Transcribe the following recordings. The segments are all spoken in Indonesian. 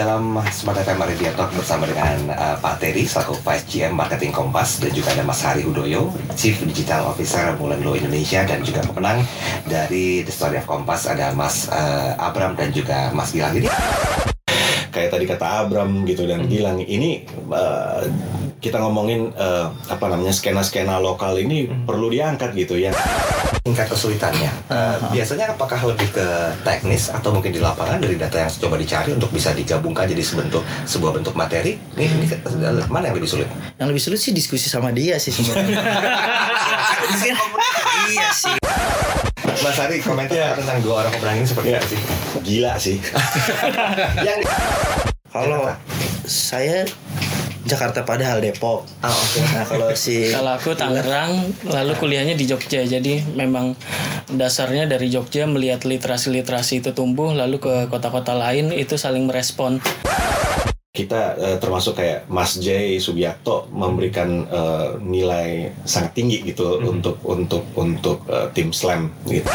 dalam Smart FM Radio Talk bersama dengan Pak Terry selaku Vice GM Marketing Kompas, dan juga ada Mas Hari Hudoyo, Chief Digital Officer Mullen Lowe Indonesia, dan juga pemenang dari The Story of Kompas ada Mas Abram dan juga Mas Gilang. Jadi kayak tadi kata Abram gitu dan Gilang ini kita ngomongin skena-skena lokal ini perlu diangkat gitu ya. Tingkat kesulitannya biasanya apakah lebih ke teknis atau mungkin di lapangan dari data yang coba dicari untuk bisa digabungkan jadi sebuah bentuk materi ini mana yang lebih sulit? Yang lebih sulit sih diskusi sama dia sih sebenarnya. Iya sih. Mas Hari, komentar tentang dua orang pemenang ini seperti apa sih? Gila sih. Yang kalau saya Jakarta padahal Depok. Ah, oke. Okay. Nah, kalau aku Tangerang, lalu kuliahnya di Jogja. Jadi memang dasarnya dari Jogja melihat literasi-literasi itu tumbuh, lalu ke kota-kota lain itu saling merespon. Kita termasuk kayak Mas Jay Subiakto memberikan nilai sangat tinggi gitu untuk tim slam gitu.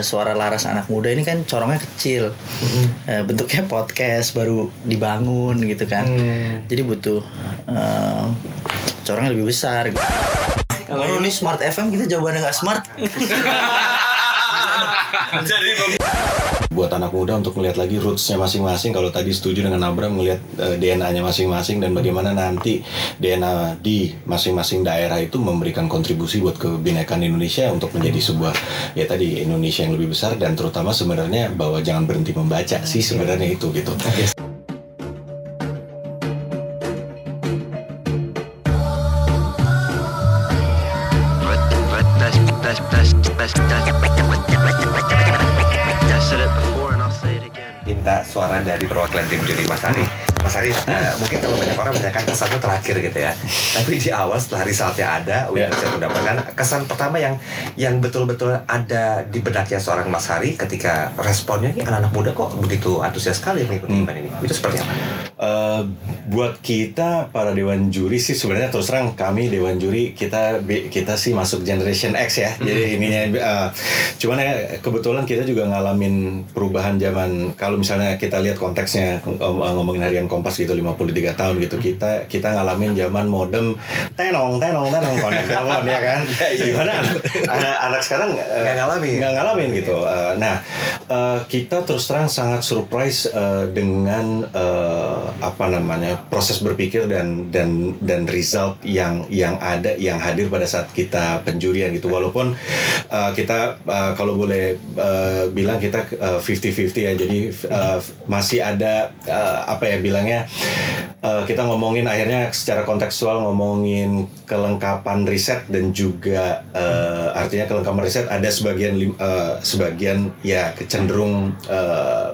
Suara laras anak muda ini kan corongnya kecil, bentuknya podcast baru dibangun gitu kan, jadi butuh corongnya lebih besar gitu. Kalau ini Smart FM kita jawabannya nggak smart. Buat anak muda untuk melihat lagi rootsnya masing-masing. Kalau tadi setuju dengan Abram melihat DNA-nya masing-masing dan bagaimana nanti DNA di masing-masing daerah itu memberikan kontribusi buat kebinekaan Indonesia untuk menjadi sebuah ya tadi Indonesia yang lebih besar, dan terutama sebenarnya bahwa jangan berhenti membaca sih sebenarnya itu gitu. Minta suara dari perwakilan tim juri Mas Hari. Mas Hari, mungkin kalau banyak orang menanyakan kesannya terakhir gitu ya. Tapi di awal setelah resultnya ada, saya mendapatkan kesan pertama yang betul-betul ada di bedaknya seorang Mas Hari ketika responnya ini anak-anak muda kok begitu antusias sekali mengikuti event ini. Itu seperti apa? Buat kita para dewan juri sih sebenarnya terus terang kami dewan juri kita sih masuk Generation X ya. Jadi ininya cuman ya kebetulan kita juga ngalamin perubahan zaman. Kalau misalnya kita lihat konteksnya ngomongin harian Kompas gitu 53 tahun gitu, kita ngalamin zaman modem tenong konektor ya kan. Gimana anak sekarang nggak ngalamin gitu. Kita terus terang sangat surprise dengan proses berpikir dan result yang ada yang hadir pada saat kita penjurian gitu, walaupun kita kalau boleh bilang kita 50-50 ya, jadi masih ada kita ngomongin akhirnya secara kontekstual ngomongin kelengkapan riset dan juga artinya kelengkapan riset ada sebagian ya cenderung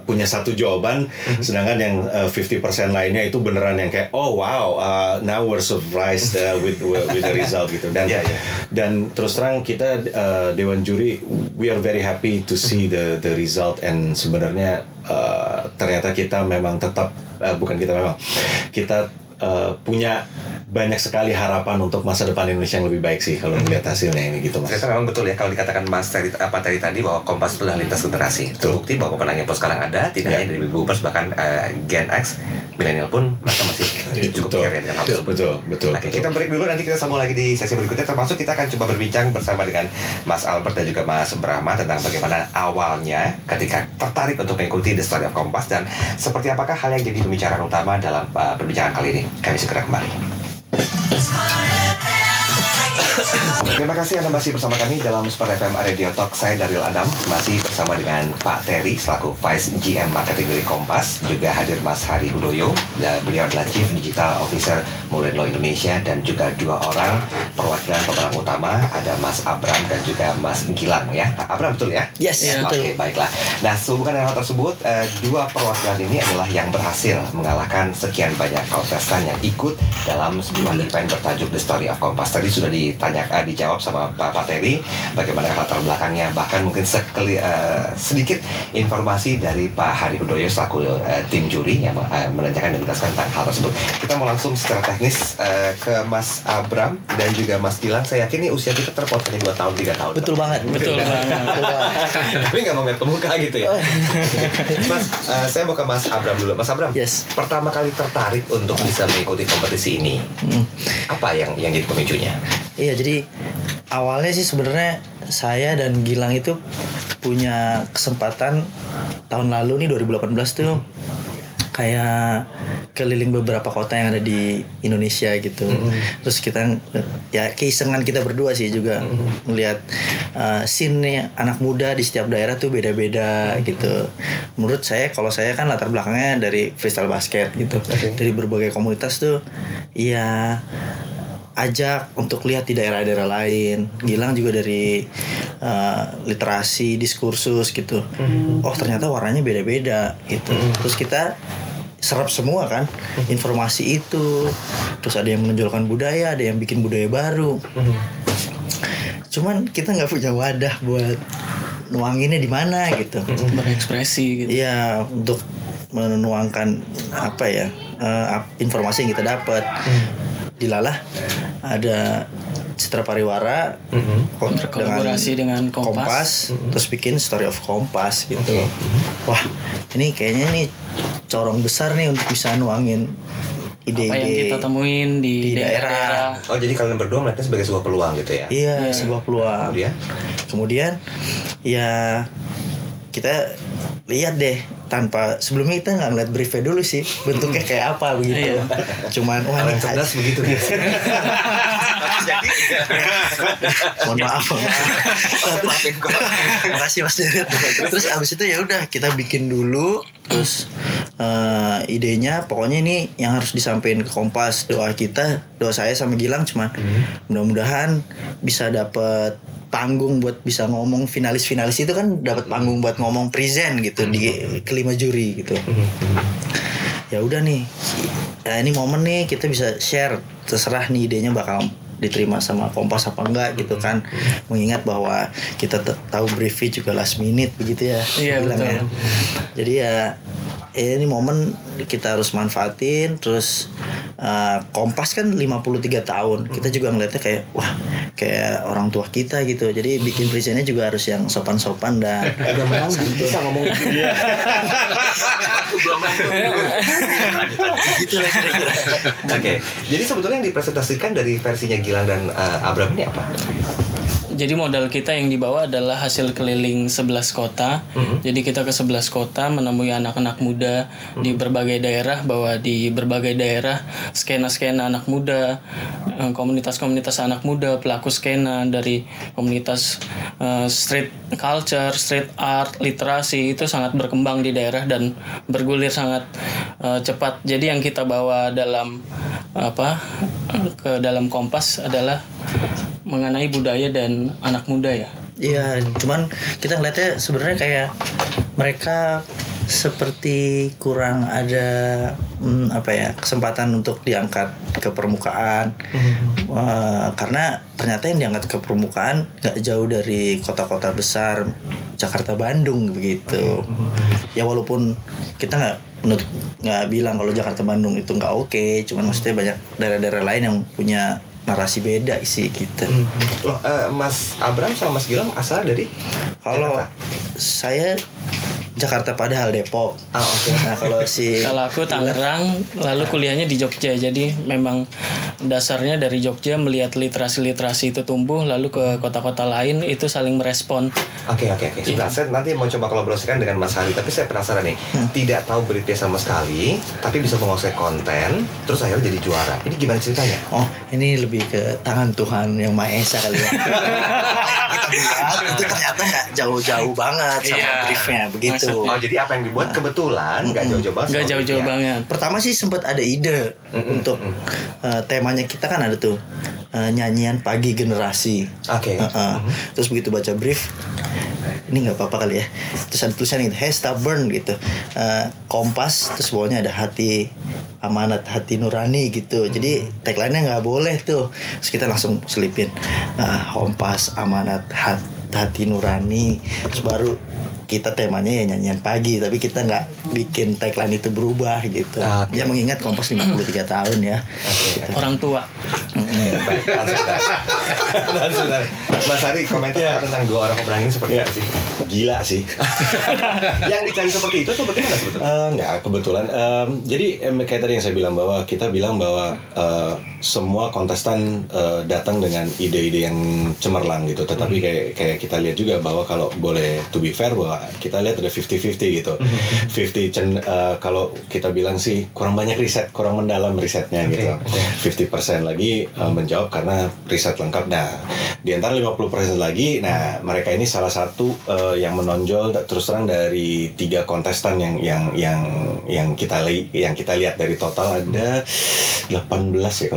punya satu jawaban, sedangkan yang 50% lainnya itu beneran yang kayak oh wow now we're surprised with the result gitu, dan dan terus terang kita dewan juri we are very happy to see the result, and sebenarnya ternyata kita memang tetap punya banyak sekali harapan untuk masa depan Indonesia yang lebih baik sih kalau melihat hasilnya ini gitu Mas. Ternyata memang betul ya kalau dikatakan Mas Terry tadi bahwa Kompas itu adalah lintas generasi. Terbukti bahwa pemenangnya pun sekarang ada, tidak hanya dari Boomers, bahkan Gen X, milenial pun mereka masih cukup keren dengan hal itu. Betul. Nah, kita break dulu, nanti kita sambung lagi di sesi berikutnya, termasuk kita akan coba berbincang bersama dengan Mas Albert dan juga Mas Brahma tentang bagaimana awalnya ketika tertarik untuk mengikuti The Story of Kompas dan seperti apakah hal yang jadi pembicaraan utama dalam perbincangan kali ini. Kami segera kembali. Terima kasih Anda masih bersama kami dalam Smart FM Radio Talk. Saya Daryl Adam, masih bersama dengan Pak Terry selaku Vice GM Marketing dari Kompas. Juga hadir Mas Hari Hudoyo, beliau adalah Chief Digital Officer Mullen Lowe Indonesia, dan juga dua orang perwakilan pemenang utama ada Mas Abram dan juga Mas Gilang ya. Abram betul ya? Yes, betul. Oke, baiklah. Nah, sehubungan dengan hal tersebut, dua perwakilan ini adalah yang berhasil mengalahkan sekian banyak kontestan yang ikut dalam sebuah event bertajuk The Story of Kompas. Tadi sudah ditanya dijawab sama Pak Terry bagaimana latar belakangnya, bahkan mungkin sedikit informasi dari Pak Hari Hudoyo selaku tim juri yang menanyakan dan menjelaskan tentang hal tersebut. Kita mau langsung secara teknis ke Mas Abram dan juga Mas Gilang. Saya yakin nih usia kita terpotong 2 tahun, 3 tahun. Betul banget. Betul banget. Tapi nggak mau ngeliat ke muka gitu ya. Mas, saya mau ke Mas Abram dulu. Mas Abram, yes, pertama kali tertarik untuk bisa mengikuti kompetisi ini, apa yang jadi pemicunya? Iya, jadi awalnya sih sebenarnya saya dan Gilang itu punya kesempatan tahun lalu nih 2018 tuh kayak keliling beberapa kota yang ada di Indonesia gitu. Terus kita ya keisengan kita berdua sih juga melihat scene anak muda di setiap daerah tuh beda-beda gitu. Menurut saya, kalau saya kan latar belakangnya dari freestyle basket gitu, dari berbagai komunitas tuh ya ajak untuk lihat di daerah-daerah lain. Gilang juga dari literasi, diskursus gitu. Oh ternyata warnanya beda-beda gitu. Terus kita serap semua kan informasi itu. Terus ada yang menonjolkan budaya, ada yang bikin budaya baru. Cuman kita nggak punya wadah buat nuanginnya di mana gitu. Berekspresi gitu. Iya, untuk menuangkan apa ya informasi yang kita dapat. Dilalah ada Citra Pariwara kolaborasi dengan Kompas, terus bikin Story of Kompas gitu. Wah, ini kayaknya nih corong besar nih untuk bisa nuangin ide-ide apa yang kita temuin di daerah. Oh, jadi kalian berdua melihatnya sebagai sebuah peluang gitu ya? Iya, sebuah peluang. Kemudian ya kita lihat deh, tanpa sebelumnya kita nggak ngeliat briefnya dulu sih bentuknya kayak apa begitu. Cuman wah cerdas begitu gitu. Jadi mohon maaf. Makasih Mas Jared. Terus abis itu ya udah kita bikin dulu. Terus idenya pokoknya ini yang harus disampaikan ke Kompas. Doa kita, doa saya sama Gilang cuma mudah-mudahan bisa dapat panggung buat bisa ngomong. Finalis-finalis itu kan dapat panggung buat ngomong present gitu di kelima juri gitu. Ya udah nih, ya ini momen nih kita bisa share, terserah nih idenya bakal diterima sama Kompas apa enggak gitu kan. Mengingat bahwa kita tahu briefnya juga last minute begitu ya. Iya betul ya. Jadi ya ini momen kita harus manfaatin. Terus Kompas kan 53 tahun. Kita juga ngeliatnya kayak wah kayak orang tua kita gitu. Jadi bikin presentnya juga harus yang sopan-sopan dan udah menang bisa ngomong gitu lah kira-kira. Oke, jadi sebetulnya yang dipresentasikan dari versinya Gilang dan Abram ini apa? Jadi modal kita yang dibawa adalah hasil keliling 11 kota. Jadi kita ke 11 kota menemui anak-anak muda di berbagai daerah, bahwa di berbagai daerah skena-skena anak muda, komunitas-komunitas anak muda, pelaku skena dari komunitas street culture, street art, literasi itu sangat berkembang di daerah dan bergulir sangat cepat. Jadi yang kita bawa dalam ke dalam Kompas adalah mengenai budaya dan anak muda ya. Iya, cuman kita ngeliatnya sebenarnya kayak mereka seperti kurang ada kesempatan untuk diangkat ke permukaan. Karena ternyata yang diangkat ke permukaan nggak jauh dari kota-kota besar Jakarta, Bandung begitu. Ya walaupun kita nggak bilang kalau Jakarta, Bandung itu nggak oke, cuman maksudnya banyak daerah-daerah lain yang punya narasi beda sih kita. Mas Abram sama Mas Gilang asal dari? Kalau saya Jakarta padahal Depok. Nah kalau kalau aku Tangerang, lalu kuliahnya di Jogja. Jadi memang dasarnya dari Jogja, melihat literasi-literasi itu tumbuh, lalu ke kota-kota lain itu saling merespon. Oke. Saya nanti mau coba kolaborasikan dengan Mas Hari, tapi saya penasaran nih. Tidak tahu berita sama sekali, tapi bisa menguasai konten, terus akhirnya jadi juara. Ini gimana ceritanya? Oh, ini lebih ke tangan Tuhan yang Maha Esa kali ya. Kita buat itu ternyata nggak jauh-jauh banget sama briefnya begitu. Oh jadi apa yang dibuat kebetulan nggak jauh-jauh banget. Nggak jauh-jauh banget. Pertama sih sempat ada ide untuk temanya kita kan ada tuh nyanyian pagi generasi. Terus begitu baca brief, ini nggak apa-apa kali ya. Terus ada tulisan gitu, hey stubborn gitu, Kompas, terus bawahnya ada hati amanat, hati nurani gitu. Jadi tagline-nya nggak boleh tuh. Terus kita langsung selipin Kompas, amanat, hati nurani. Terus baru kita temanya ya nyanyian pagi, tapi kita nggak bikin tagline itu berubah gitu. Okay. Ya mengingat Kompas 53 tahun ya. Okay. Orang tua. Baik, Mas Hari komentar tentang dua orang pemerangin seperti apa sih? Gila sih. Yang dicari seperti itu tuh bagaimana sebetulnya? Nggak, kebetulan. Jadi kayak tadi yang saya bilang bahwa kita bilang bahwa semua kontestan datang dengan ide-ide yang cemerlang gitu. Tetapi kayak kita lihat juga bahwa kalau boleh to be fair bahwa kita lihat ada 50-50 gitu. 50 kalau kita bilang sih kurang banyak riset, kurang mendalam risetnya gitu. 50% lagi menjawab karena riset lengkap. Nah, di antara 50% lagi, nah mereka ini salah satu yang menonjol terus terang dari 3 kontestan yang kita lihat. Dari total ada 18 ya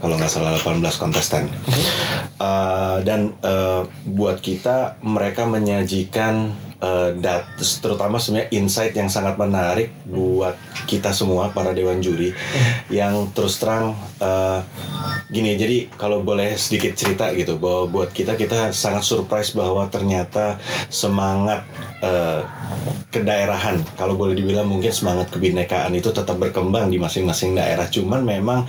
kalau nggak salah 18 kontestan. Dan buat kita mereka menyajikan terutama sebenarnya insight yang sangat menarik buat kita semua para dewan juri yang terus terang gini. Jadi kalau boleh sedikit cerita gitu bahwa buat kita sangat surprise bahwa ternyata semangat kedaerahan, kalau boleh dibilang mungkin semangat kebinekaan itu tetap berkembang di masing-masing daerah. Cuman memang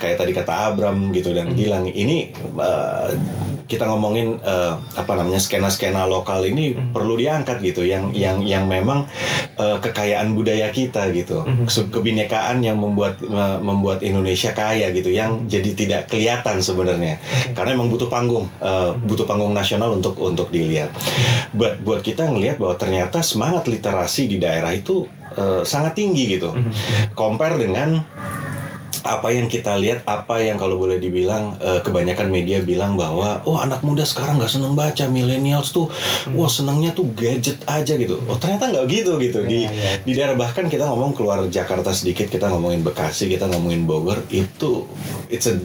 kayak tadi kata Abram gitu dan Gilang ini kita ngomongin skena-skena lokal ini perlu diangkat gitu, yang memang kekayaan budaya kita gitu, kebinekaan yang membuat Indonesia kaya gitu, yang jadi tidak kelihatan sebenarnya, karena emang butuh panggung nasional untuk dilihat. Buat kita ngelihat bahwa ternyata semangat literasi di daerah itu sangat tinggi gitu, compare dengan apa yang kita lihat, apa yang kalau boleh dibilang kebanyakan media bilang bahwa anak muda sekarang nggak seneng baca, millennials tuh senengnya tuh gadget aja gitu. Ternyata nggak gitu di daerah. Bahkan kita ngomong keluar Jakarta sedikit, kita ngomongin Bekasi, kita ngomongin Bogor, itu it's a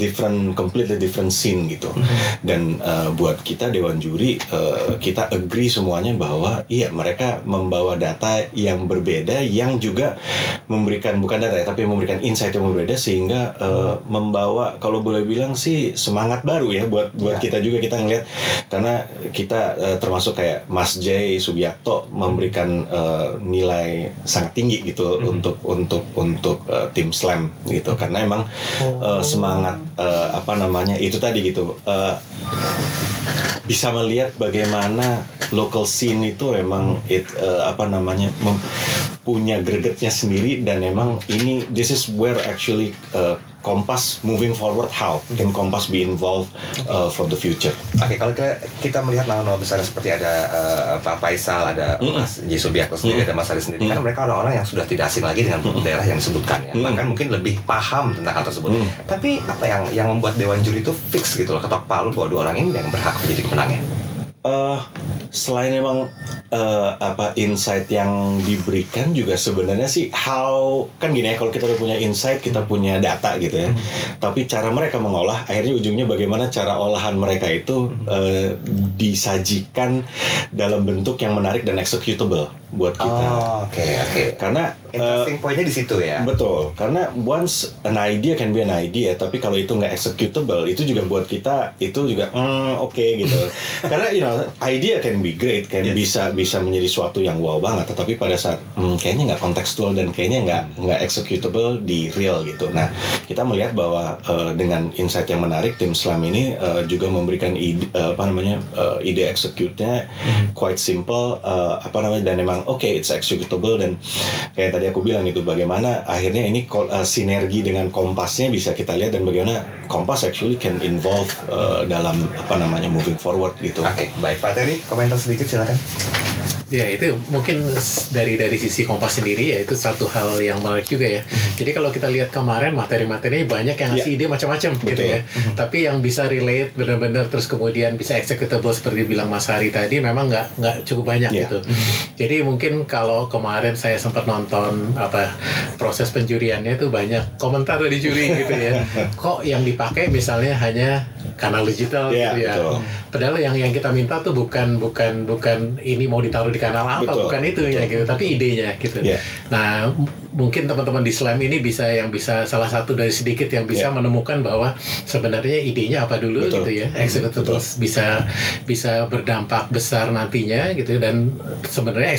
completely different scene gitu. Dan buat kita dewan juri kita agree semuanya bahwa iya mereka membawa data yang berbeda, yang juga memberikan bukan data tapi memberikan insight yang berbeda sehingga membawa kalau boleh bilang sih semangat baru ya buat kita juga. Kita ngelihat karena kita termasuk kayak Mas Jay Subiakto memberikan nilai sangat tinggi gitu untuk tim slam gitu, karena emang semangat itu tadi gitu, bisa melihat bagaimana local scene itu emang punya gregetnya sendiri. Dan emang ini this is where actually Kompas moving forward, how can Kompas be involved for the future? Oke, kalau kita melihat nama-nama besar seperti ada Pak Faisal, ada Mas Jay Subiakto sendiri, ada Mas Hari sendiri, kan mereka orang-orang yang sudah tidak asing lagi dengan daerah yang disebutkan ya. Bahkan mungkin lebih paham tentang hal tersebut. Tapi apa yang membuat dewan juri itu fix gitu loh, ketok palu bahwa 2 orang ini yang berhak menjadi pemenangnya? Selain emang insight yang diberikan juga sebenarnya sih how kan gini ya, kalau kita udah punya insight, kita punya data gitu ya. Tapi cara mereka mengolah akhirnya ujungnya bagaimana cara olahan mereka itu disajikan dalam bentuk yang menarik dan executable buat kita. Okay. Karena interesting pointnya di situ ya. Betul, karena once an idea can be an idea, tapi kalau itu nggak executable itu juga buat kita itu juga gitu. Karena you know idea can be great, kan bisa menjadi suatu yang wow banget, tetapi pada saat kayaknya nggak kontekstual dan kayaknya nggak executable di real gitu. Nah, kita melihat bahwa dengan insight yang menarik, tim Slam ini juga memberikan ide execute-nya quite simple, dan memang it's executable. Dan kayak tadi aku bilang itu bagaimana akhirnya ini sinergi dengan Kompasnya bisa kita lihat, dan bagaimana Kompas actually can involve dalam moving forward gitu. Okay. Baik, Pak Terry, komentar sedikit silakan. Ya, itu mungkin dari sisi Kompas sendiri ya, itu satu hal yang menarik juga ya. Jadi kalau kita lihat kemarin materi-materi banyak yang ngasih ide macam-macam gitu ya. Tapi yang bisa relate benar-benar terus kemudian bisa executable seperti bilang Mas Hari tadi memang nggak cukup banyak gitu. Jadi mungkin kalau kemarin saya sempat nonton proses penjuriannya itu banyak komentar dari juri gitu ya. Kok yang dipakai misalnya hanya kanal digital gitu ya. Padahal yang kita minta tuh bukan ini mau ditaruh di kanal apa, bukan itu ya gitu, tapi idenya gitu. Yeah. Nah, mungkin teman-teman di Slam ini bisa salah satu dari sedikit yang bisa menemukan bahwa sebenarnya idenya apa dulu gitu ya. Terus bisa berdampak besar nantinya gitu, dan sebenarnya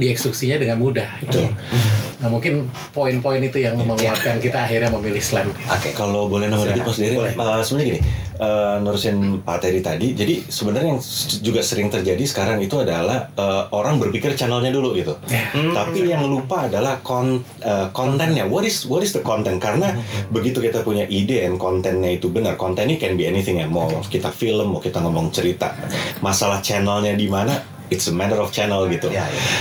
dieksekusinya dengan mudah. Gitu. Nah, mungkin poin-poin itu yang menguatkan kita akhirnya memilih Slam. Oke, kalau boleh nambahin dikit Mas Dery. Sebenarnya gini, nerusin Pak Terry tadi. Jadi sebenarnya yang juga sering terjadi sekarang itu adalah orang berpikir channelnya dulu gitu. Tapi yang lupa adalah kontennya. What is the content? Karena begitu kita punya ide dan kontennya itu benar. Kontennya can be anything ya. Mau kita film, mau kita ngomong cerita. Masalah channelnya di mana? It's a matter of channel gitu.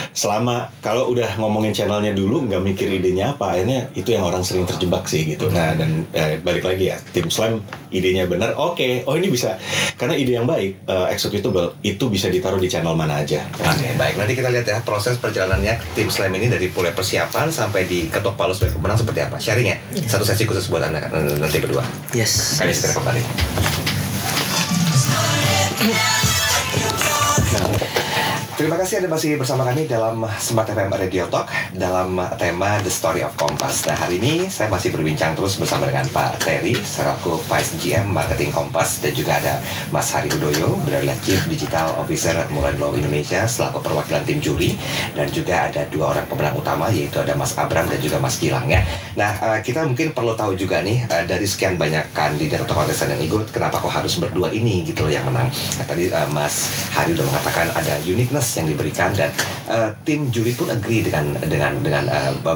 Selama kalau udah ngomongin channelnya dulu, nggak mikir idenya apa, akhirnya itu yang orang sering terjebak sih gitu. Nah dan balik lagi ya, tim Slam idenya benar, oke. Oh ini bisa, karena ide yang baik, executable itu bisa ditaruh di channel mana aja. Oke, baik. Nanti kita lihat ya proses perjalanannya tim Slam ini dari mulai persiapan sampai di ketok palu sebagai pemenang seperti apa. Sharing ya, satu sesi khusus buat Anda nanti berdua. Yes. Kami segera kembali. Terima kasih Anda masih bersama kami dalam Smart FM Radio Talk dalam tema The Story of Kompas. Nah, hari ini saya masih berbincang terus bersama dengan Pak Terry selaku Vice GM Marketing Kompas, dan juga ada Mas Hari Hudoyo, beliau Chief Digital Officer Mullen Lowe Indonesia selaku perwakilan tim juri, dan juga ada dua orang pemenang utama yaitu ada Mas Abram dan juga Mas Gilang ya. Nah, kita mungkin perlu tahu juga nih dari sekian banyak kandidat atau kontestan yang ikut, kenapa kok harus berdua ini gitu loh yang menang. Nah, tadi Mas Hari udah mengatakan ada uniqueness yang diberikan, dan tim juri pun agree dengan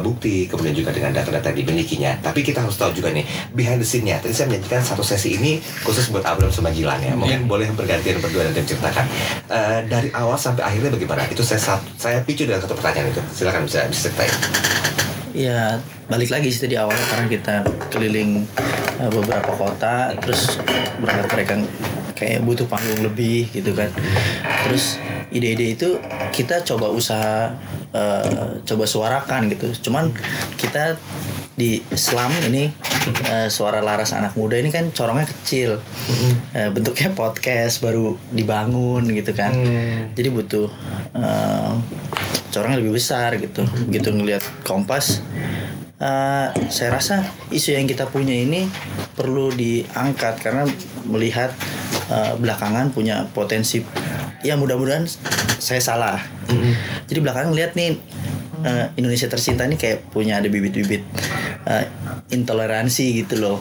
bukti, kemudian juga dengan data-data yang dimilikinya. Tapi kita harus tahu juga nih behind the scene-nya. Tadi saya menjanjikan satu sesi ini khusus buat Abram sama Gilang ya. Mungkin boleh bergantian berdua nanti menceritakan dari awal sampai akhirnya bagaimana. Itu saya picu dengan satu pertanyaan itu. Silakan bisa ceritain. Ya, balik lagi sih tadi awal, karena kita keliling beberapa kota, terus berangkat mereka kayak butuh panggung lebih gitu kan. Terus ide-ide itu kita coba usaha coba suarakan gitu. Cuman kita di Islam ini suara laras anak muda ini kan corongnya kecil, bentuknya podcast baru dibangun gitu kan. Jadi butuh corongnya lebih besar gitu. Begitu ngelihat Kompas, saya rasa isu yang kita punya ini perlu diangkat, karena melihat belakangan punya potensi. Ya mudah-mudahan saya salah. Jadi belakangan ngeliat nih Indonesia tercinta ini kayak punya ada bibit-bibit intoleransi gitu loh.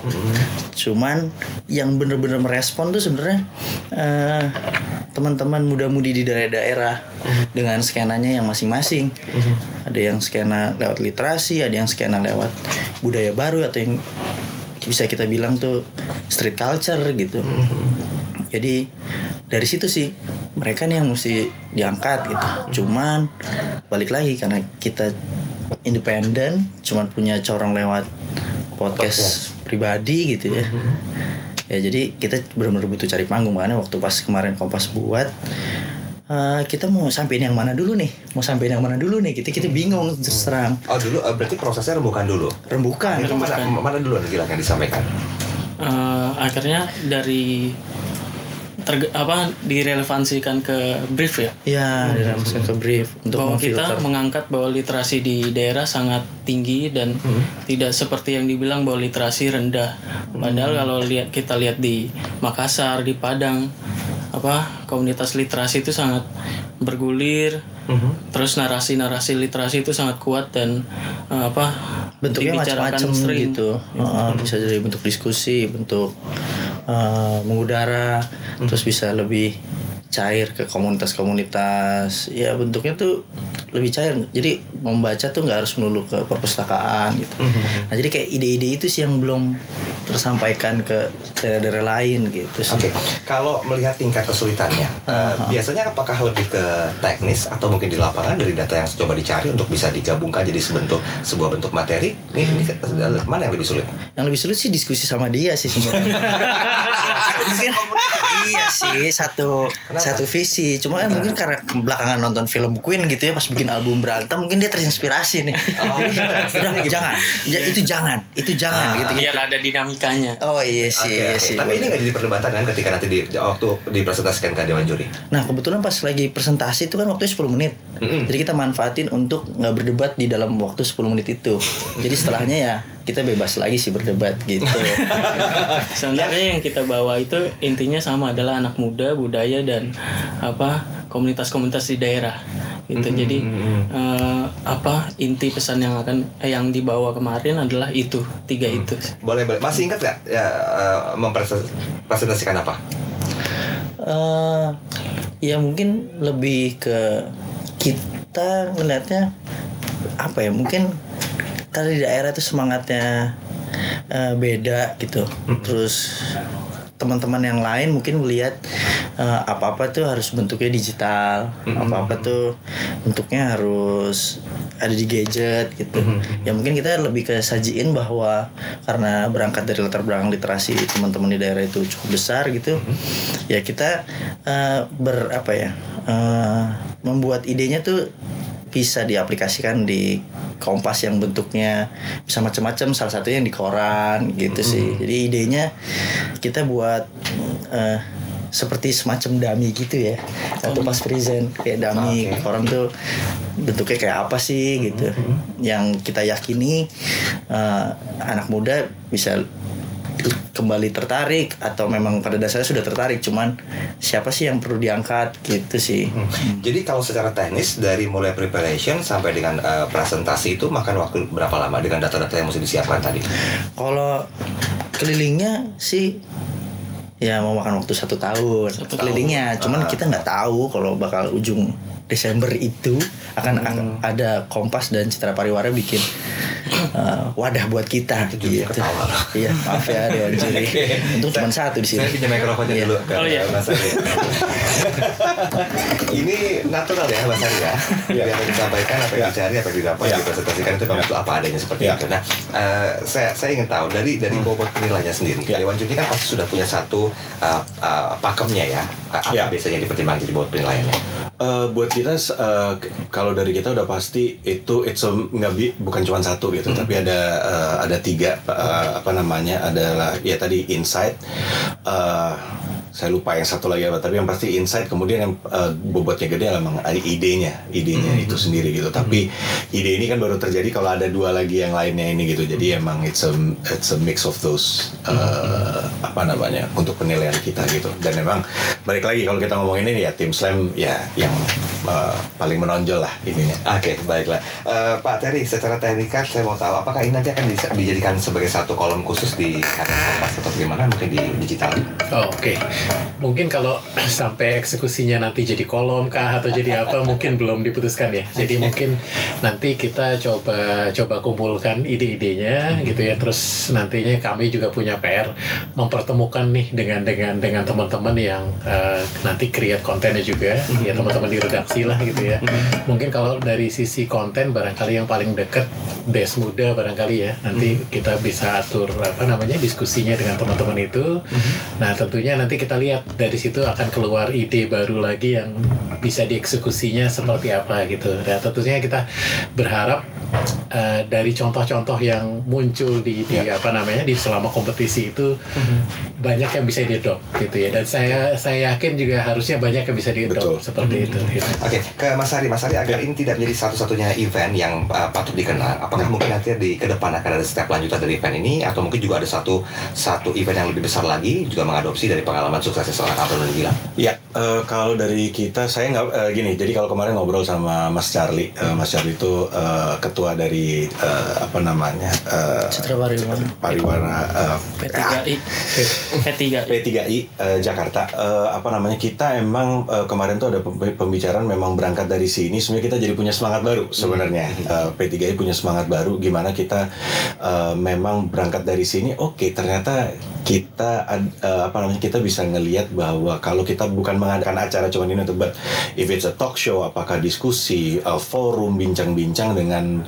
Cuman yang bener-bener merespon tuh sebenarnya teman-teman muda-mudi di daerah-daerah dengan skenanya yang masing-masing. Ada yang skena lewat literasi, ada yang skena lewat budaya baru, atau yang bisa kita bilang tuh street culture gitu. Jadi dari situ sih mereka nih yang mesti diangkat gitu. Cuman balik lagi karena kita independen, cuman punya corong lewat podcast pribadi gitu ya. Ya jadi kita benar-benar butuh cari panggung. Makanya waktu pas kemarin Kompas buat, kita mau sampein yang mana dulu nih? Kita bingung terus terang. Oh dulu berarti prosesnya rembukan dulu? Mana dulu yang disampaikan? Akhirnya dari direlevansikan ke brief ya? Iya, direlevansikan ke brief untuk bahwa kita mengangkat bahwa literasi di daerah sangat tinggi dan tidak seperti yang dibilang bahwa literasi rendah. Padahal kalau kita lihat di Makassar, di Padang, komunitas literasi itu sangat bergulir. Terus narasi literasi itu sangat kuat dan bentuknya macam-macam gitu. Bisa jadi bentuk diskusi, bentuk mengudara, terus bisa lebih cair ke komunitas-komunitas. Ya bentuknya tuh lebih cair. Jadi membaca tuh nggak harus melulu ke perpustakaan gitu. Nah jadi kayak ide-ide itu sih yang belum tersampaikan ke daerah-daerah lain gitu. Oke. Kalau melihat tingkat kesulitannya, biasanya apakah lebih ke teknis atau mungkin di lapangan dari data yang coba dicari untuk bisa digabungkan jadi sebuah bentuk materi? Ini mana yang lebih sulit? Yang lebih sulit sih diskusi sama dia sih sebenarnya. Iya sih, satu visi. Cuma kan mungkin karena belakangan nonton film Queen gitu ya, pas bikin album berantem, mungkin dia terinspirasi nih. Oh, jangan. Gitu. Biar ada dinamikanya. Oh iya sih, okay, iya sih. Tapi ini nggak jadi perdebatan kan ketika nanti di waktu dipresentasikan ke dewan juri. Nah kebetulan pas lagi presentasi itu kan waktunya 10 menit. Mm-hmm. Jadi kita manfaatin untuk nggak berdebat di dalam waktu 10 menit itu. Jadi setelahnya ya kita bebas lagi sih berdebat gitu. Sebenarnya yang kita bawa itu intinya sama adalah anak muda, budaya dan apa komunitas-komunitas di daerah. Gitu. Mm-hmm. Jadi apa inti pesan yang akan yang dibawa kemarin adalah itu tiga itu. Boleh boleh. Masih ingat nggak ya mempresentasikan apa? Ya mungkin lebih ke kita ngelihatnya apa ya mungkin. Karena di daerah itu semangatnya beda gitu. Terus teman-teman yang lain mungkin melihat apa-apa tuh harus bentuknya digital, apa-apa tuh bentuknya harus ada di gadget gitu. Ya mungkin kita lebih kesajiin bahwa karena berangkat dari latar belakang literasi teman-teman di daerah itu cukup besar gitu. Ya kita membuat idenya tuh bisa diaplikasikan di Kompas yang bentuknya bisa macam-macam, salah satunya yang di koran gitu sih. Jadi idenya kita buat seperti semacam dummy gitu ya. Satu pas present kayak dummy koran tuh bentuknya kayak apa sih gitu. Yang kita yakini anak muda bisa kembali tertarik atau memang pada dasarnya sudah tertarik, cuman siapa sih yang perlu diangkat gitu sih. Jadi kalau secara teknis dari mulai preparation sampai dengan presentasi itu makan waktu berapa lama dengan data-data yang mesti disiapkan tadi? Kalau kelilingnya sih ya mau makan waktu 1 tahun kelilingnya, cuman kita nggak tahu kalau bakal ujung Desember itu akan ada Kompas dan Citra Pariwara bikin wadah buat kita. Gitu. Iya, maaf ya Dewan Juri. Untung cuma 1 di sini. Saya pinjam mikrofonnya dulu ke Mas Ari. Ini natural ya Mas Ari ya. Biar disampaikan apa yang dicari, apa yang didapat, dipresentasikan itu memang apa adanya seperti itu. Nah, saya ingin tahu dari bobot penilaiannya sendiri. Dewan Juri kan pasti sudah punya satu pakemnya ya. Apa biasanya dipertimbangkan di bobot penilaiannya? Buat kita kalau dari kita udah pasti itu bukan cuma 1 gitu, tapi ada 3 adalah ya tadi insight, saya lupa yang 1 lagi apa, tapi yang pasti insight, kemudian yang bobotnya gede memang idenya itu sendiri gitu. Tapi ide ini kan baru terjadi kalau ada 2 lagi yang lainnya ini gitu. Jadi emang it's a mix of those untuk penilaian kita gitu. Dan memang balik lagi kalau kita ngomongin ini ya tim slam ya yang paling menonjol lah ininya. Oke, baiklah. Pak Terry, secara teknikal saya mau tahu apakah ini nanti akan dijadikan sebagai satu kolom khusus di Kompas atau gimana, mungkin di digital? Oke. Mungkin kalau sampai eksekusinya nanti jadi kolom kah atau jadi apa mungkin belum diputuskan ya. Jadi mungkin nanti kita coba kumpulkan ide-idenya gitu ya. Terus nantinya kami juga punya PR mempertemukan nih dengan teman-teman yang nanti create kontennya juga ya, teman-teman di redaksi lah gitu ya. Mungkin kalau dari sisi konten barangkali yang paling dekat Des Muda barangkali ya. Nanti kita bisa atur diskusinya dengan teman-teman itu. Nah, tentunya nanti kita lihat dari situ akan keluar ide baru lagi yang bisa dieksekusinya seperti apa gitu. Dan tentunya kita berharap dari contoh-contoh yang muncul di selama kompetisi itu banyak yang bisa diadopt gitu ya. Dan saya yakin juga harusnya banyak yang bisa diadopt seperti itu. Gitu. Oke, ke Mas Hari agar ini tidak menjadi satu-satunya event yang patut dikenal. Apakah mungkin nanti ke depan akan ada step lanjutan dari event ini atau mungkin juga ada satu event yang lebih besar lagi juga mengadopsi dari pengalaman suksesnya seorang Abram dan Gilang? Iya, kalau dari kita saya nggak gini. Jadi kalau kemarin ngobrol sama Mas Charlie, Mas Charlie itu ketua dari Citra Pariwara P3I Jakarta. Kita emang kemarin tuh ada pembicaraan memang berangkat dari sini. Sebenarnya kita jadi punya semangat baru sebenarnya. P3I punya semangat baru. Gimana kita memang berangkat dari sini? Oke, ternyata kita kita bisa ngelihat bahwa kalau kita bukan mengadakan acara cuma ini, but if it's a talk show, apakah diskusi, forum, bincang-bincang dengan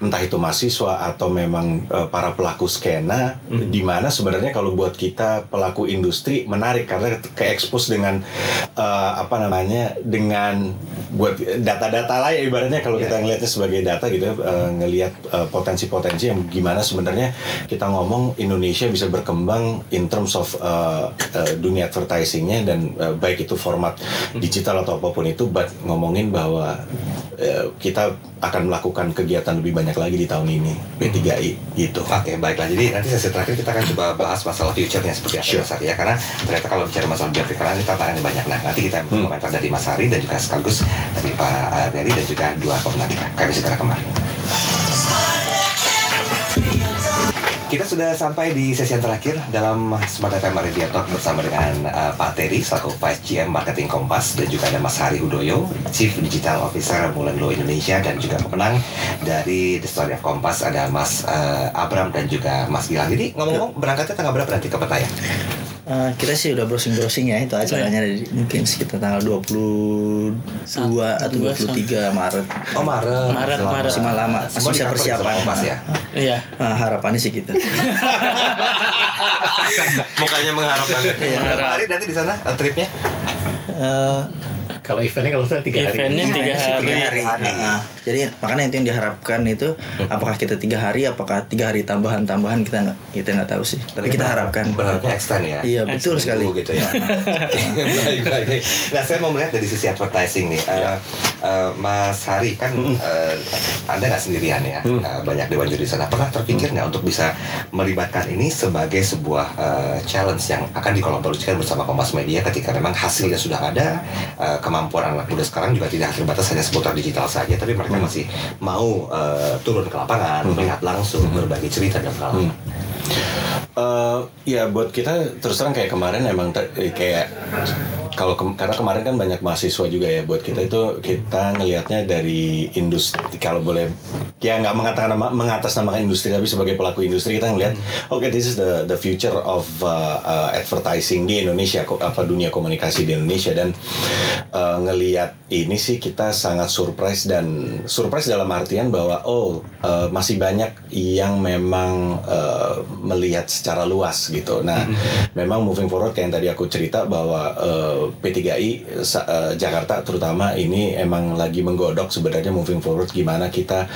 entah itu mahasiswa atau memang para pelaku skena, di mana sebenarnya kalau buat kita pelaku industri menarik karena ke-expose dengan dengan buat data-data lah ya, ibaratnya kalau kita ngelihatnya sebagai data gitu, ngelihat potensi-potensi yang gimana sebenarnya kita ngomong Indonesia bisa berkembang in terms of dunia advertisingnya, dan baik itu format digital atau apapun itu, but ngomongin bahwa kita akan melakukan kegiatan lebih banyak lagi di tahun ini, P3I gitu. Oke, baiklah. Jadi nanti sesi terakhir kita akan coba bahas masalah future-nya seperti apa, Mas Hari ya, karena ternyata kalau bicara masalah biaya periklanan ini tantangannya banyak. Nah, nanti kita komentar dari Mas Hari dan juga sekaligus dari Pak Terry dan juga dua pemenang kita. Kami segera kembali. Kita sudah sampai di sesi yang terakhir dalam Smart FM Radio Talk bersama dengan Pak Terry selaku Vice GM Marketing Kompas, dan juga ada Mas Hari Hudoyo, Chief Digital Officer Mullen Lowe Indonesia, dan juga pemenang dari The Story of Kompas ada Mas Abram dan juga Mas Gilang. Jadi ngomong-ngomong berangkatnya tanggal berapa nanti ke Pattaya? Kita sih udah browsing-browsing ya, itu acaranya mungkin sekitar tanggal 22 atau 23 Maret. Oh, Maret. Masih lama, masih bisa persiapan Kompas ya. Iya. Harapannya sih kita. Mukanya mengharap banget. Berapa hari nanti di sana tripnya? Kalau eventnya kalau saya 3 hari. Eventnya 3 hari. Jadi makanya itu yang diharapkan itu, apakah kita 3 hari, apakah 3 hari tambahan-tambahan, kita nggak tahu sih. Tapi kita harapkan. Berharapnya extend ya. Iya, betul sekali. Gitu ya. Baik. Nah, saya mau melihat dari sisi advertising nih. Mas Hari kan Anda nggak sendirian ya. Banyak dewan juri di sana. Pernah terpikir nggak untuk bisa melibatkan ini sebagai sebuah challenge yang akan dikolaborasikan bersama Kompas Media ketika memang hasilnya sudah ada, kemampuan anak muda sekarang juga tidak terbatas hanya seputar digital saja, tapi mereka masih mau turun ke lapangan, melihat langsung, berbagi cerita dan pengalaman. Ya buat kita terus terang kayak kemarin emang karena kemarin kan banyak mahasiswa juga ya, buat kita itu kita ngelihatnya dari industri, kalau boleh ya nggak mengatakan mengatasnamakan industri, tapi sebagai pelaku industri kita ngelihat this is the future of advertising di Indonesia, dunia komunikasi di Indonesia, dan ngelihat ini sih kita sangat surprise dalam artian bahwa masih banyak yang memang melihat secara luas gitu. Nah, memang moving forward kayak yang tadi aku cerita bahwa P3I Jakarta terutama ini emang lagi menggodok sebenarnya moving forward gimana kita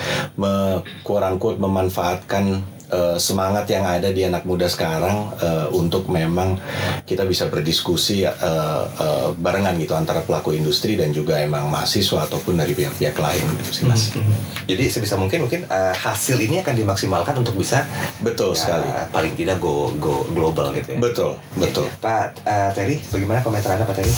quote-unquote memanfaatkan semangat yang ada di anak muda sekarang untuk memang kita bisa berdiskusi barengan gitu antara pelaku industri dan juga emang mahasiswa ataupun dari pihak-pihak lain gitu sih, Mas. Jadi sebisa mungkin hasil ini akan dimaksimalkan untuk bisa sekali paling tidak go global gitu ya. Betul. Pak Terry, bagaimana komentar Anda Pak Terry?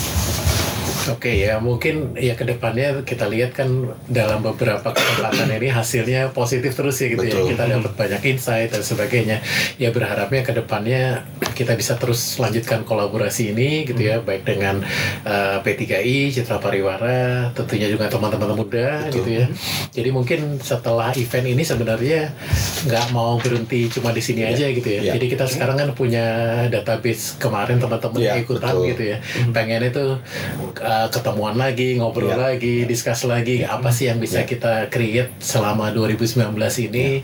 Oke, ya mungkin ya kedepannya kita lihat kan dalam beberapa kesempatan ini hasilnya positif terus ya gitu. Betul. Ya kita dapat banyak insight dan sebagainya. Ya berharapnya kedepannya kita bisa terus lanjutkan kolaborasi ini gitu ya, baik dengan P3I, Citra Pariwara, tentunya juga teman-teman muda. Betul. Gitu ya. Jadi mungkin setelah event ini sebenarnya nggak mau berhenti cuma di sini aja gitu ya. Jadi kita sekarang kan punya database kemarin teman-teman yang ikutan gitu ya. Pengen itu ketemuan lagi, ngobrol lagi, discuss lagi apa sih yang bisa kita create selama 2019 ini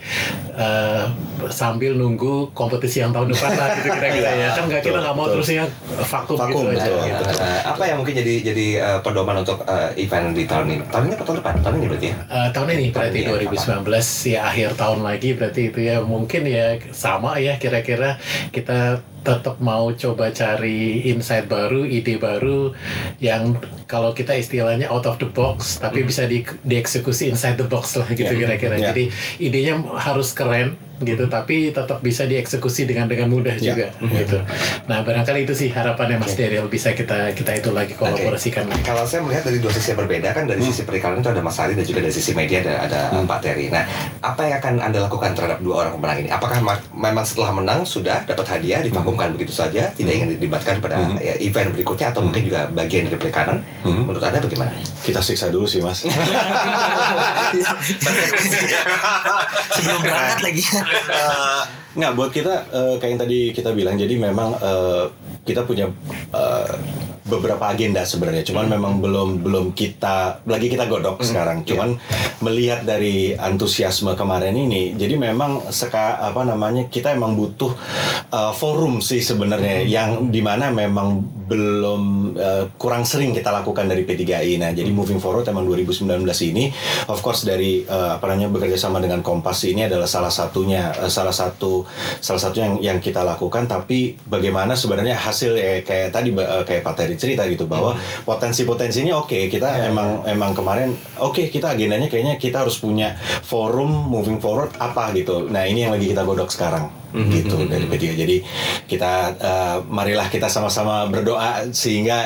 sambil nunggu kompetisi yang tahun depan lah gitu kira-kira ya. Kan kita nggak mau terusnya vakum gitu aja. Gitu. Apa yang mungkin jadi pedoman untuk event di tahun ini? Tahun ini atau tahun depan? Tahun ini berarti ya? Tahun ini berarti 2019 ya, akhir tahun lagi berarti itu ya. Mungkin ya sama ya kira-kira kita tetap mau coba cari insight baru, ide baru yang kalau kita istilahnya out of the box, tapi bisa dieksekusi inside the box lah gitu kira-kira. Jadi idenya harus keren gitu, tapi tetap bisa dieksekusi dengan mudah juga gitu. Nah, barangkali itu sih harapannya Mas Daryl bisa kita itu lagi kolaborasikan. Okay. Kalau saya melihat dari dua sisi yang berbeda kan, dari sisi periklanan itu ada Mas Hari dan juga dari sisi media ada Pak Terry. Nah, apa yang akan Anda lakukan terhadap dua orang pemenang ini? Apakah memang setelah menang sudah dapat hadiah dipanggungkan begitu saja, tidak ingin dilibatkan pada event berikutnya, atau mungkin juga bagian dari perikanan? Menurut Anda bagaimana? Kita siksa dulu sih, Mas. Sebelum berangkat lagi. Nggak, buat kita kayak yang tadi kita bilang, jadi memang kita punya beberapa agenda sebenarnya, cuman memang belum kita lagi kita godok sekarang. Cuman melihat dari antusiasme kemarin ini, jadi memang kita emang butuh forum sih sebenarnya yang dimana memang belum kurang sering kita lakukan dari P3I. Nah, jadi moving forward emang 2019 ini, of course dari bekerja sama dengan Kompas ini adalah salah satu yang kita lakukan. Tapi bagaimana sebenarnya hasil kayak tadi kayak Pak Terry cerita gitu bahwa potensi-potensinya oke, kita emang kemarin oke, kita agendanya kayaknya kita harus punya forum moving forward apa gitu. Nah, ini yang lagi kita godok sekarang gitu dari P3I. Jadi kita marilah kita sama-sama berdoa sehingga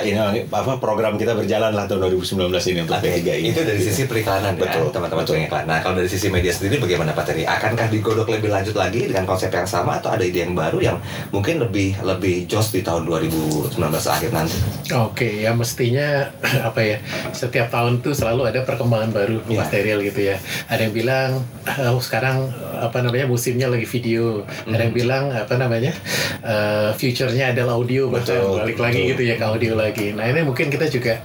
program kita berjalan lah tahun 2019 ini untuk P3I. Itu dari sisi periklanan ya, teman-teman periklanan. Nah, kalau dari sisi media sendiri bagaimana Pak Terry? Akankah digodok lebih lanjut lagi dengan konsep yang sama atau ada ide yang baru yang mungkin lebih jos di tahun 2019 akhir nanti? Oke, ya mestinya setiap tahun tuh selalu ada perkembangan baru material gitu ya. Ada yang bilang sekarang musimnya lagi video. Ada yang bilang future-nya adalah audio, bahkan balik lagi gitu ya ke audio lagi. Nah, ini mungkin kita juga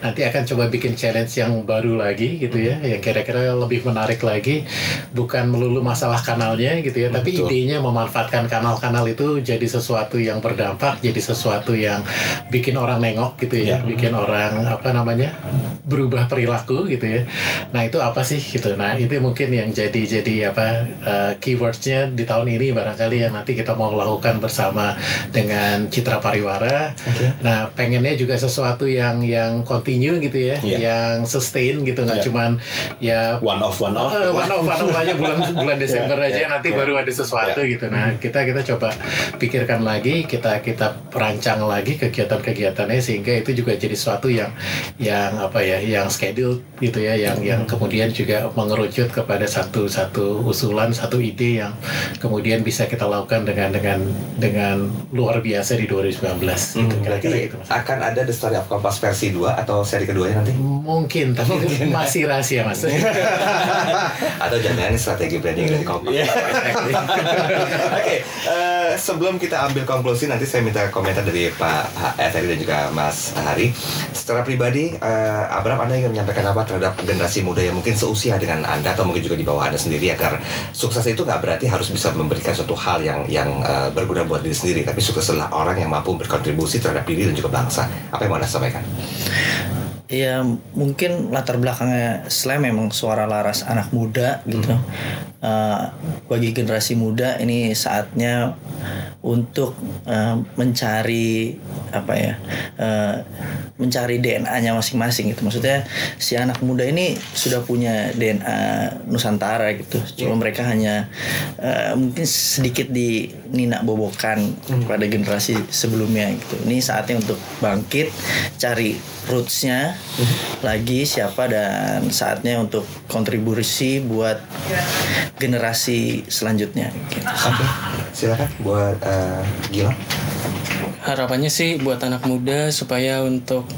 nanti akan coba bikin challenge yang baru lagi gitu ya, yang kira-kira lebih menarik lagi, bukan melulu masalah kanalnya gitu ya, tapi idenya memanfaatkan kanal-kanal itu jadi sesuatu yang berdampak, jadi sesuatu yang bikin orang nengok gitu ya, bikin orang berubah perilaku gitu ya. Nah, itu apa sih gitu. Nah, itu mungkin yang jadi keywordsnya di tahun ini barangkali yang nanti kita mau lakukan bersama dengan Citra Pariwara. Nah, pengennya juga sesuatu yang continue gitu ya, yang sustain gitu, nggak cuman ya one off aja bulan Desember aja nanti baru ada sesuatu gitu. Nah, kita coba pikirkan lagi, kita perancang lagi kegiatan-kegiatannya sehingga itu juga jadi sesuatu yang schedule gitu ya, yang kemudian juga mengerucut kepada satu usulan, satu ide yang kemudian bisa kita lakukan dengan luar biasa di 2019 gitu, kira-kira gitu. Akan ada The Story of Kompas versi 2 atau seri keduanya nanti? Mungkin, tapi masih rahasia Mas. Atau jangan strategi branding dari Kompas. Oke, sebelum kita ambil konklusi nanti saya minta komentar dari Pak Terry dan juga Mas Hari. Secara pribadi, Abram, Anda ingin menyampaikan apa terhadap generasi muda yang mungkin seusia dengan Anda atau mungkin juga di bawah Anda sendiri, agar sukses itu nggak berarti harus bisa memberikan suatu hal yang berguna buat diri sendiri, tapi sukses adalah orang yang mampu berkontribusi terhadap diri dan juga bangsa. Apa yang mau Anda sampaikan? Ya, mungkin latar belakangnya Slam memang suara laras anak muda gitu. Bagi generasi muda ini saatnya untuk mencari DNA-nya masing-masing gitu. Maksudnya si anak muda ini sudah punya DNA Nusantara gitu. Cuma mereka hanya mungkin sedikit dininak bobokan pada generasi sebelumnya gitu. Ini saatnya untuk bangkit, cari roots-nya lagi siapa, dan saatnya untuk kontribusi buat generasi selanjutnya. Oke, silakan buat Gilang. Harapannya sih buat anak muda supaya untuk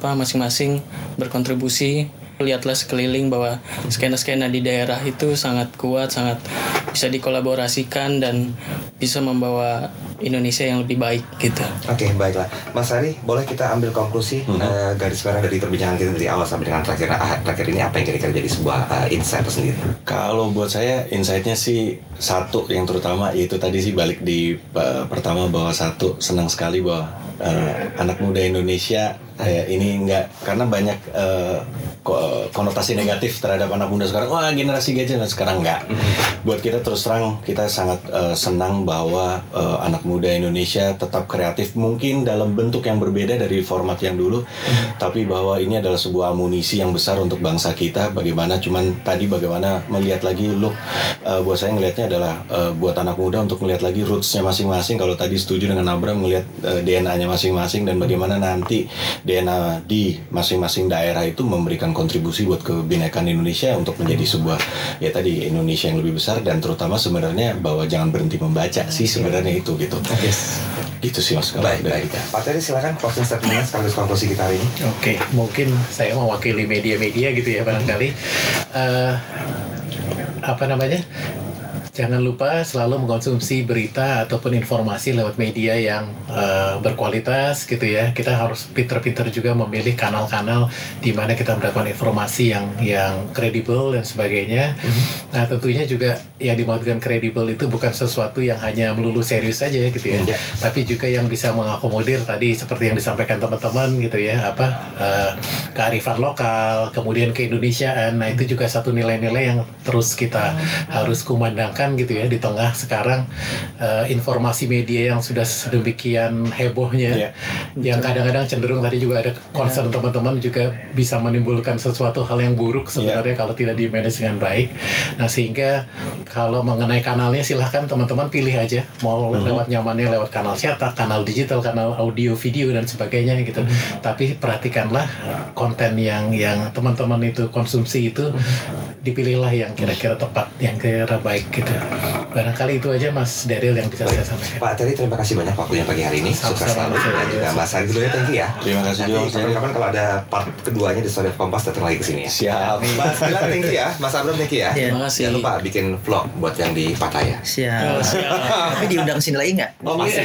masing-masing berkontribusi. Lihatlah sekeliling bahwa skena-skena di daerah itu sangat kuat, sangat bisa dikolaborasikan dan bisa membawa Indonesia yang lebih baik gitu. Oke, baiklah. Mas Hari, boleh kita ambil konklusi garis merah dari perbincangan kita dari awal sampai dengan terakhir ini, apa yang kira-kira jadi sebuah insight tersendiri? Kalau buat saya insight-nya sih satu yang terutama yaitu tadi sih balik di pertama bahwa satu, senang sekali bahwa anak muda Indonesia ini enggak, karena banyak konotasi negatif terhadap anak muda sekarang. Wah, generasi gadget sekarang enggak. Buat kita terus terang kita sangat senang bahwa anak muda Indonesia tetap kreatif, mungkin dalam bentuk yang berbeda dari format yang dulu, tapi bahwa ini adalah sebuah amunisi yang besar untuk bangsa kita. Bagaimana melihat lagi look, buat saya ngelihatnya adalah buat anak muda untuk melihat lagi roots-nya masing-masing. Kalau tadi setuju dengan Abram, melihat DNA-nya masing-masing dan bagaimana nanti DNA di masing-masing daerah itu memberikan kontribusi buat kebinekaan Indonesia untuk menjadi sebuah Indonesia yang lebih besar, dan terutama sebenarnya bahwa jangan berhenti membaca sih sebenarnya itu gitu. Yes. Gitu sih Mas. Baik. Pak Terry, silakan closing statement sekaligus konklusi kita hari ini. Oke, mungkin saya mewakili media-media gitu ya barangkali. Jangan lupa selalu mengkonsumsi berita ataupun informasi lewat media yang berkualitas gitu ya. Kita harus pinter-pinter juga memilih kanal-kanal di mana kita mendapatkan informasi yang kredibel dan sebagainya. Nah tentunya juga yang dimaksudkan kredibel itu bukan sesuatu yang hanya melulu serius saja gitu ya. Tapi juga yang bisa mengakomodir tadi seperti yang disampaikan teman-teman gitu ya, kearifan lokal, kemudian keindonesiaan. Nah itu juga satu nilai-nilai yang terus kita harus kumandangkan gitu ya di tengah sekarang informasi media yang sudah sedemikian hebohnya, yang kadang-kadang cenderung tadi juga ada concern teman-teman juga bisa menimbulkan sesuatu hal yang buruk sebenarnya kalau tidak di manage dengan baik. Nah sehingga kalau mengenai kanalnya silahkan teman-teman pilih aja mau lewat nyamannya, lewat kanal cetak, kanal digital, kanal audio, video dan sebagainya gitu. Tapi perhatikanlah konten yang teman-teman itu konsumsi itu dipilihlah yang kira-kira tepat, yang kira-kira baik gitu. Barangkali itu aja Mas Daryl yang bisa saya sampaikan. Pak Terry, terima kasih banyak waktunya pagi hari ini. Sukses selalu dan juga Mas Hari dulu ya, thank you ya. Terima kasih juga. Kapan-kapan kalau ada part keduanya di Story of Kompas datang lagi ke sini ya. Siap. Mas Gilang thank you ya, Mas Abram thank you ya. Terima kasih. Jangan lupa bikin vlog buat yang di Pattaya. Siap. Tapi diundang sini lagi nggak? Oh masih.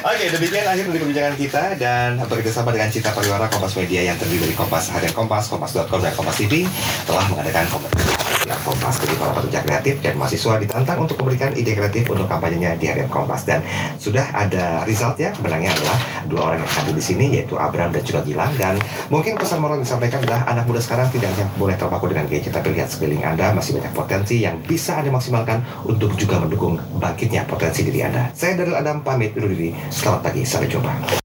Oke, demikian akhir dari perbincangan kita dan bekerjasama dengan Citra Pariwara Kompas Media yang terdiri dari Kompas Harian Kompas, Kompas.com dan Kompas TV telah mengadakan kompetisi yang Kompas bagi para pekerja kreatif dan mahasiswa ditantang untuk memberikan ide kreatif untuk kampanyenya di Harian Kompas dan sudah ada resultnya. Pemenangnya adalah dua orang yang hadir di sini yaitu Abram dan juga Gilang dan mungkin pesan moral yang disampaikan adalah anak muda sekarang tidak hanya boleh terpaku dengan gadget tapi lihat sekeliling Anda masih banyak potensi yang bisa Anda maksimalkan untuk juga mendukung bangkitnya potensi diri Anda. Saya Daryl Adam pamit undur diri. Selamat pagi, sampai jumpa.